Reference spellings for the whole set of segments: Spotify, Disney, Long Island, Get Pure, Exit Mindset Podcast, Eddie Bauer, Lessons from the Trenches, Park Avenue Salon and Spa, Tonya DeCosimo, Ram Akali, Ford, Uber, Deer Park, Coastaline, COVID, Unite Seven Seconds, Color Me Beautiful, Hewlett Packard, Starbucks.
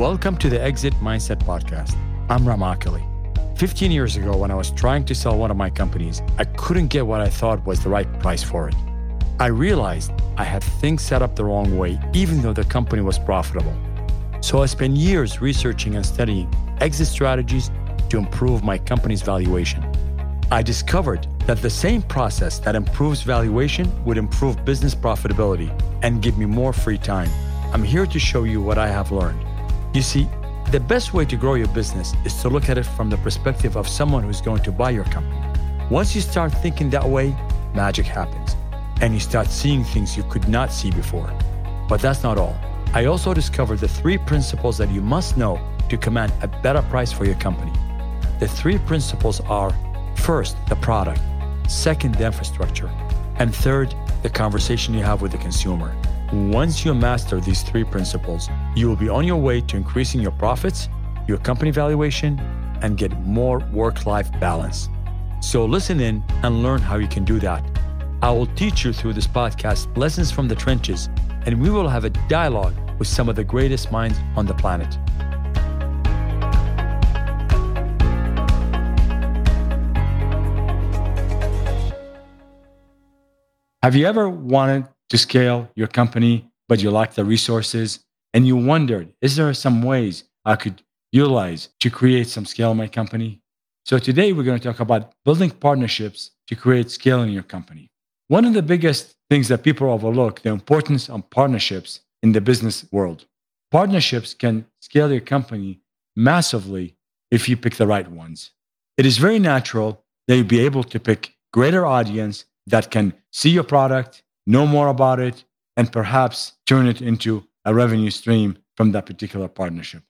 Welcome to the Exit Mindset Podcast. I'm Ram Akali. 15 years ago, when I was trying to sell one of my companies, I couldn't get what I thought was the right price for it. I realized I had things set up the wrong way, even though the company was profitable. So I spent years researching and studying exit strategies to improve my company's valuation. I discovered that the same process that improves valuation would improve business profitability and give me more free time. I'm here to show you what I have learned. You see, the best way to grow your business is to look at it from the perspective of someone who's going to buy your company. Once you start thinking that way, magic happens. And you start seeing things you could not see before. But that's not all. I also discovered the three principles that you must know to command a better price for your company. The three principles are, first, the product, second, the infrastructure, and third, the conversation you have with the consumer. Once you master these three principles, you will be on your way to increasing your profits, your company valuation, and get more work-life balance. So listen in and learn how you can do that. I will teach you through this podcast lessons from the trenches, and we will have a dialogue with some of the greatest minds on the planet. Have you ever wanted to scale your company, but you lack the resources, and you wondered, is there some ways I could utilize to create some scale in my company? So today we're going to talk about building partnerships to create scale in your company. One of the biggest things that people overlook, the importance of partnerships in the business world. Partnerships can scale your company massively if you pick the right ones. It is very natural that you'll be able to pick greater audience that can see your product, know more about it, and perhaps turn it into a revenue stream from that particular partnership.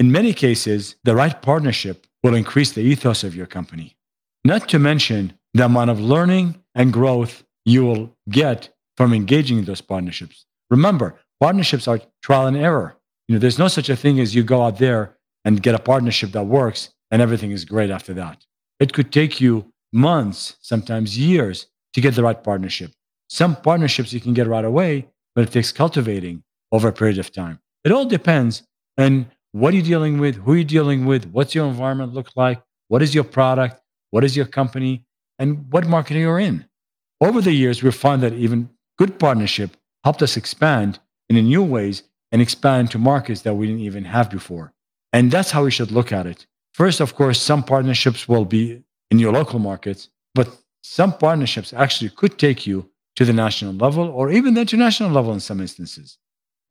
In many cases, the right partnership will increase the ethos of your company. Not to mention the amount of learning and growth you will get from engaging in those partnerships. Remember, partnerships are trial and error. There's no such a thing as you go out there and get a partnership that works and everything is great after that. It could take you months, sometimes years, to get the right partnership. Some partnerships you can get right away, but it takes cultivating over a period of time. It all depends on what you're dealing with, who you're dealing with, what's your environment look like, what is your product, what is your company, and what market you're in. Over the years, we've found that even good partnership helped us expand in new ways and expand to markets that we didn't even have before. And that's how we should look at it. First, of course, some partnerships will be in your local markets, but some partnerships actually could take you to the national level or even the international level in some instances.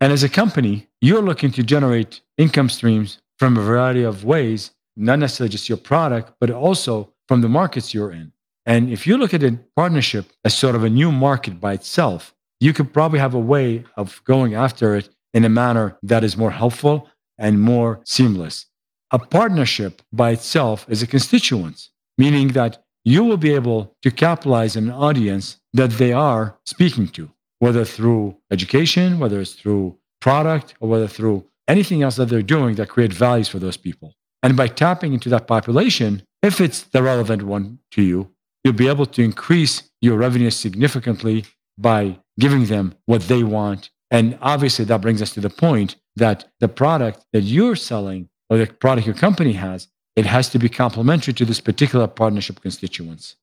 And as a company, you're looking to generate income streams from a variety of ways, not necessarily just your product, but also from the markets you're in. And if you look at a partnership as sort of a new market by itself, you could probably have a way of going after it in a manner that is more helpful and more seamless. A partnership by itself is a constituent, meaning that you will be able to capitalize on an audience that they are speaking to, whether through education, whether it's through product, or whether through anything else that they're doing that create values for those people. And by tapping into that population, if it's the relevant one to you, you'll be able to increase your revenue significantly by giving them what they want. And obviously that brings us to the point that the product that you're selling or the product your company has, it has to be complementary to this particular partnership constituents.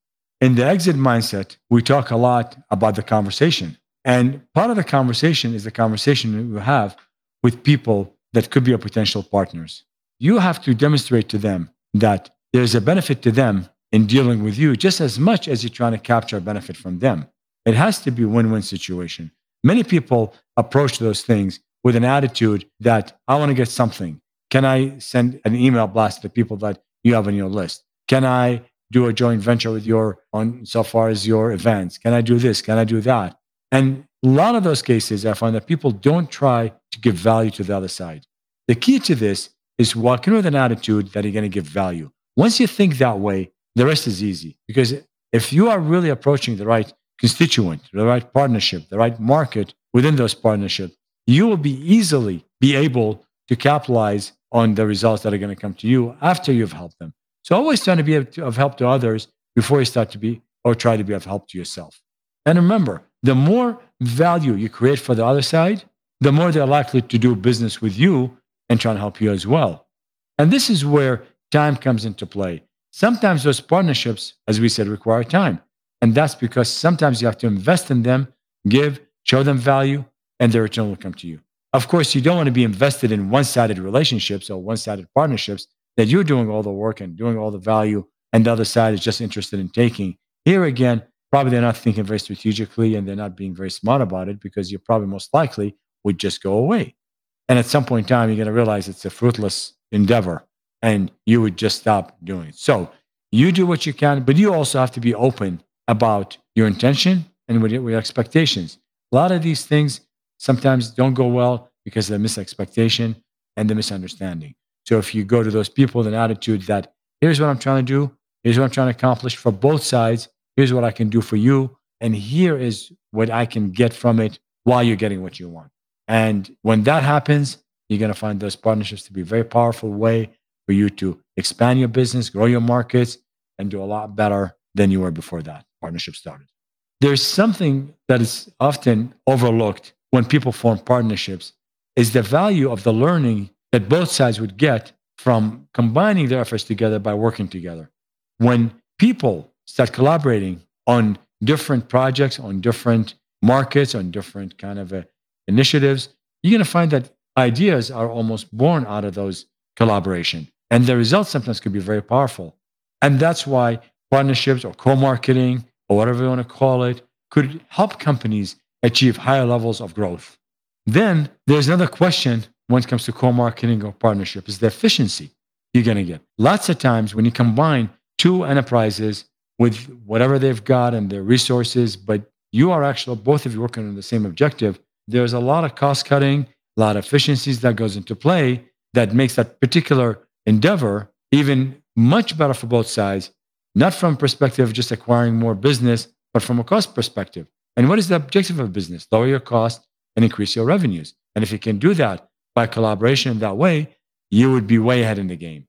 In the exit mindset, we talk a lot about the conversation. And part of the conversation is the conversation you have with people that could be your potential partners. You have to demonstrate to them that there's a benefit to them in dealing with you just as much as you're trying to capture a benefit from them. It has to be a win-win situation. Many people approach those things with an attitude that I want to get something. Can I send an email blast to the people that you have on your list? Can I do a joint venture with so far as your events? Can I do this? Can I do that? And a lot of those cases, I find that people don't try to give value to the other side. The key to this is walking with an attitude that you're going to give value. Once you think that way, the rest is easy. Because if you are really approaching the right constituent, the right partnership, the right market within those partnerships, you will be able to capitalize on the results that are going to come to you after you've helped them. So always trying to be of help to others before you start to be or try to be of help to yourself. And remember, the more value you create for the other side, the more they're likely to do business with you and trying to help you as well. And this is where time comes into play. Sometimes those partnerships, as we said, require time. And that's because sometimes you have to invest in them, give, show them value, and their return will come to you. Of course, you don't want to be invested in one-sided relationships or one-sided partnerships that you're doing all the work and doing all the value, and the other side is just interested in taking. Here again, probably they're not thinking very strategically and they're not being very smart about it, because you probably most likely would just go away. And at some point in time, you're going to realize it's a fruitless endeavor and you would just stop doing it. So you do what you can, but you also have to be open about your intention and with your expectations. A lot of these things sometimes don't go well because of the misexpectation and the misunderstanding. So if you go to those people with an attitude that, here's what I'm trying to do, here's what I'm trying to accomplish for both sides, here's what I can do for you, and here is what I can get from it while you're getting what you want. And when that happens, you're going to find those partnerships to be a very powerful way for you to expand your business, grow your markets, and do a lot better than you were before that partnership started. There's something that is often overlooked when people form partnerships, is the value of the learning that both sides would get from combining their efforts together by working together. When people start collaborating on different projects, on different markets, on different kind of initiatives, you're going to find that ideas are almost born out of those collaboration. And the results sometimes could be very powerful. And that's why partnerships or co-marketing or whatever you want to call it could help companies achieve higher levels of growth. Then there's another question when it comes to co-marketing or partnership is the efficiency you're going to get. Lots of times when you combine two enterprises with whatever they've got and their resources, but you are actually both of you working on the same objective, there's a lot of cost cutting, a lot of efficiencies that goes into play that makes that particular endeavor even much better for both sides, not from perspective of just acquiring more business, but from a cost perspective. And what is the objective of business? Lower your cost and increase your revenues. And if you can do that by collaboration in that way, you would be way ahead in the game.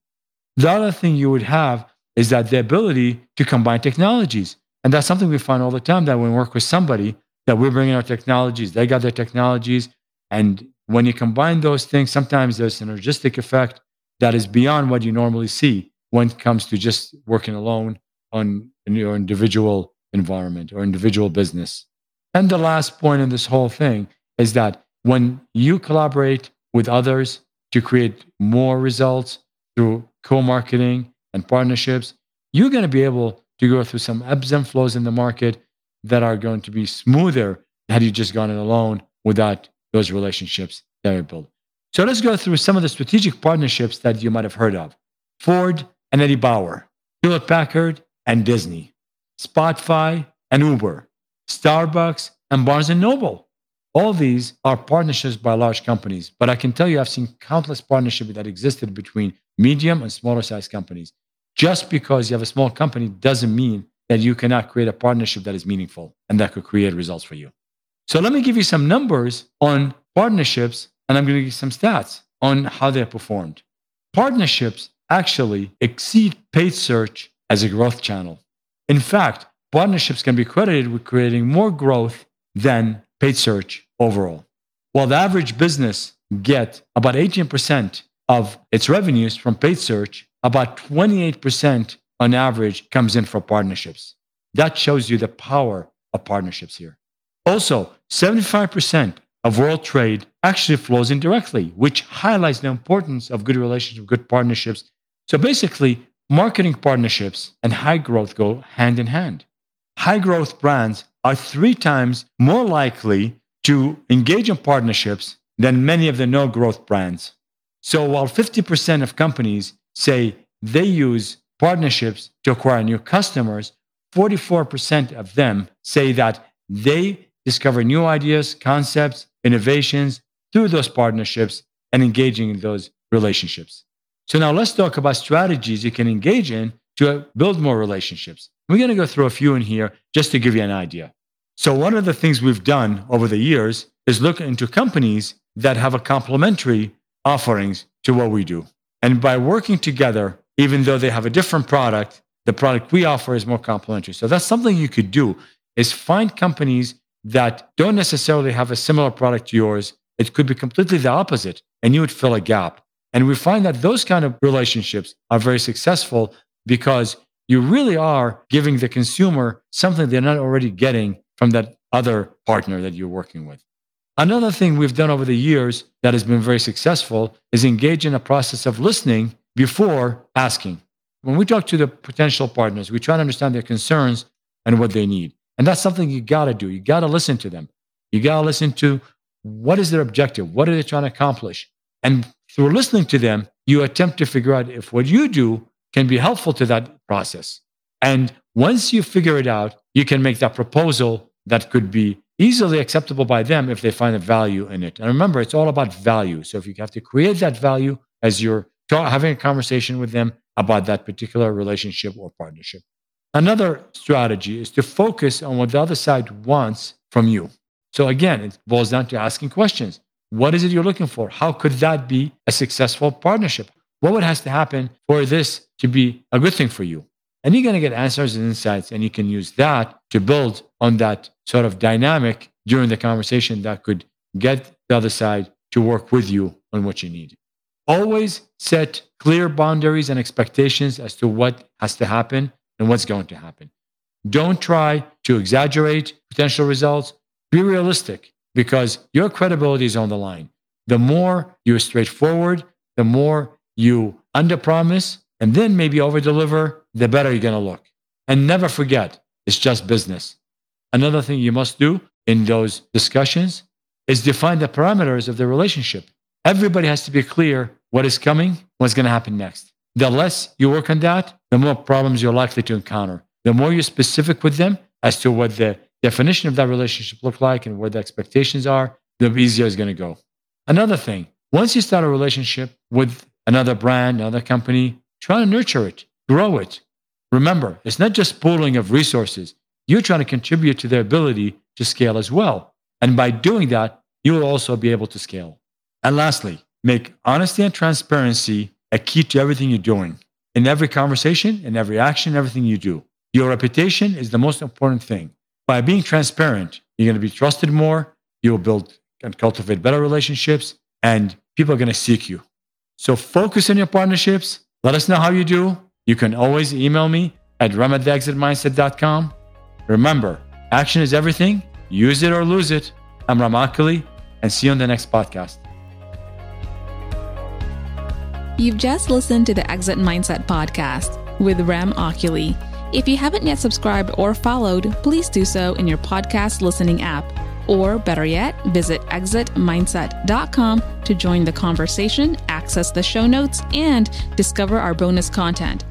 The other thing you would have is that the ability to combine technologies. And that's something we find all the time, that when we work with somebody, that we're bringing our technologies, they got their technologies. And when you combine those things, sometimes there's an synergistic effect that is beyond what you normally see when it comes to just working alone on your individual environment or individual business. And the last point in this whole thing is that when you collaborate with others to create more results through co-marketing and partnerships, you're going to be able to go through some ebbs and flows in the market that are going to be smoother had you just gone it alone without those relationships that are built. So let's go through some of the strategic partnerships that you might have heard of. Ford and Eddie Bauer, Hewlett Packard and Disney, Spotify and Uber, Starbucks and Barnes & Noble. All these are partnerships by large companies, but I can tell you I've seen countless partnerships that existed between medium and smaller size companies. Just because you have a small company doesn't mean that you cannot create a partnership that is meaningful and that could create results for you. So let me give you some numbers on partnerships, and I'm going to give you some stats on how they performed. Partnerships actually exceed paid search as a growth channel. In fact, partnerships can be credited with creating more growth than paid search overall. While the average business gets about 18% of its revenues from paid search, about 28% on average comes in for partnerships. That shows you the power of partnerships here. Also, 75% of world trade actually flows in directly, which highlights the importance of good relationships, good partnerships. So basically, marketing partnerships and high growth go hand in hand. High growth brands are 3 times more likely to engage in partnerships than many of the no growth brands. So while 50% of companies say they use partnerships to acquire new customers, 44% of them say that they discover new ideas, concepts, innovations through those partnerships and engaging in those relationships. So now let's talk about strategies you can engage in to build more relationships. We're going to go through a few in here just to give you an idea. So one of the things we've done over the years is look into companies that have a complementary offerings to what we do. And by working together, even though they have a different product, the product we offer is more complementary. So that's something you could do, is find companies that don't necessarily have a similar product to yours. It could be completely the opposite, and you would fill a gap. And we find that those kind of relationships are very successful because you really are giving the consumer something they're not already getting from that other partner that you're working with. Another thing we've done over the years that has been very successful is engage in a process of listening before asking. When we talk to the potential partners, we try to understand their concerns and what they need. And that's something you got to do. You got to listen to them. You got to listen to what is their objective? What are they trying to accomplish? And through listening to them, you attempt to figure out if what you do can be helpful to that process. And once you figure it out, you can make that proposal that could be easily acceptable by them if they find a value in it. And remember, it's all about value. So if you have to create that value as you're having a conversation with them about that particular relationship or partnership. Another strategy is to focus on what the other side wants from you. So again, it boils down to asking questions. What is it you're looking for? How could that be a successful partnership? What would have to happen for this to be a good thing for you? And you're going to get answers and insights, and you can use that to build on that sort of dynamic during the conversation that could get the other side to work with you on what you need. Always set clear boundaries and expectations as to what has to happen and what's going to happen. Don't try to exaggerate potential results. Be realistic, because your credibility is on the line. The more you're straightforward, the more you underpromise and then maybe overdeliver, the better you're going to look. And never forget, it's just business. Another thing you must do in those discussions is define the parameters of the relationship. Everybody has to be clear what is coming, what's going to happen next. The less you work on that, the more problems you're likely to encounter. The more you're specific with them as to what the definition of that relationship looks like and where the expectations are, the easier it's going to go. Another thing, once you start a relationship with another brand, another company, try to nurture it, grow it. Remember, it's not just pooling of resources. You're trying to contribute to their ability to scale as well. And by doing that, you will also be able to scale. And lastly, make honesty and transparency a key to everything you're doing. In every conversation, in every action, everything you do. Your reputation is the most important thing. By being transparent, you're going to be trusted more, you will build and cultivate better relationships, and people are going to seek you. So focus on your partnerships. Let us know how you do. You can always email me at ram@theexitmindset.com. Remember, action is everything. Use it or lose it. I'm Ram Akali, and see you on the next podcast. You've just listened to the Exit Mindset Podcast with Ram Akali. If you haven't yet subscribed or followed, please do so in your podcast listening app. Or better yet, visit exitmindset.com to join the conversation, access the show notes, and discover our bonus content.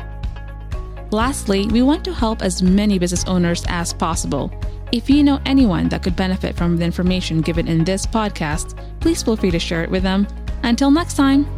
Lastly, we want to help as many business owners as possible. If you know anyone that could benefit from the information given in this podcast, please feel free to share it with them. Until next time.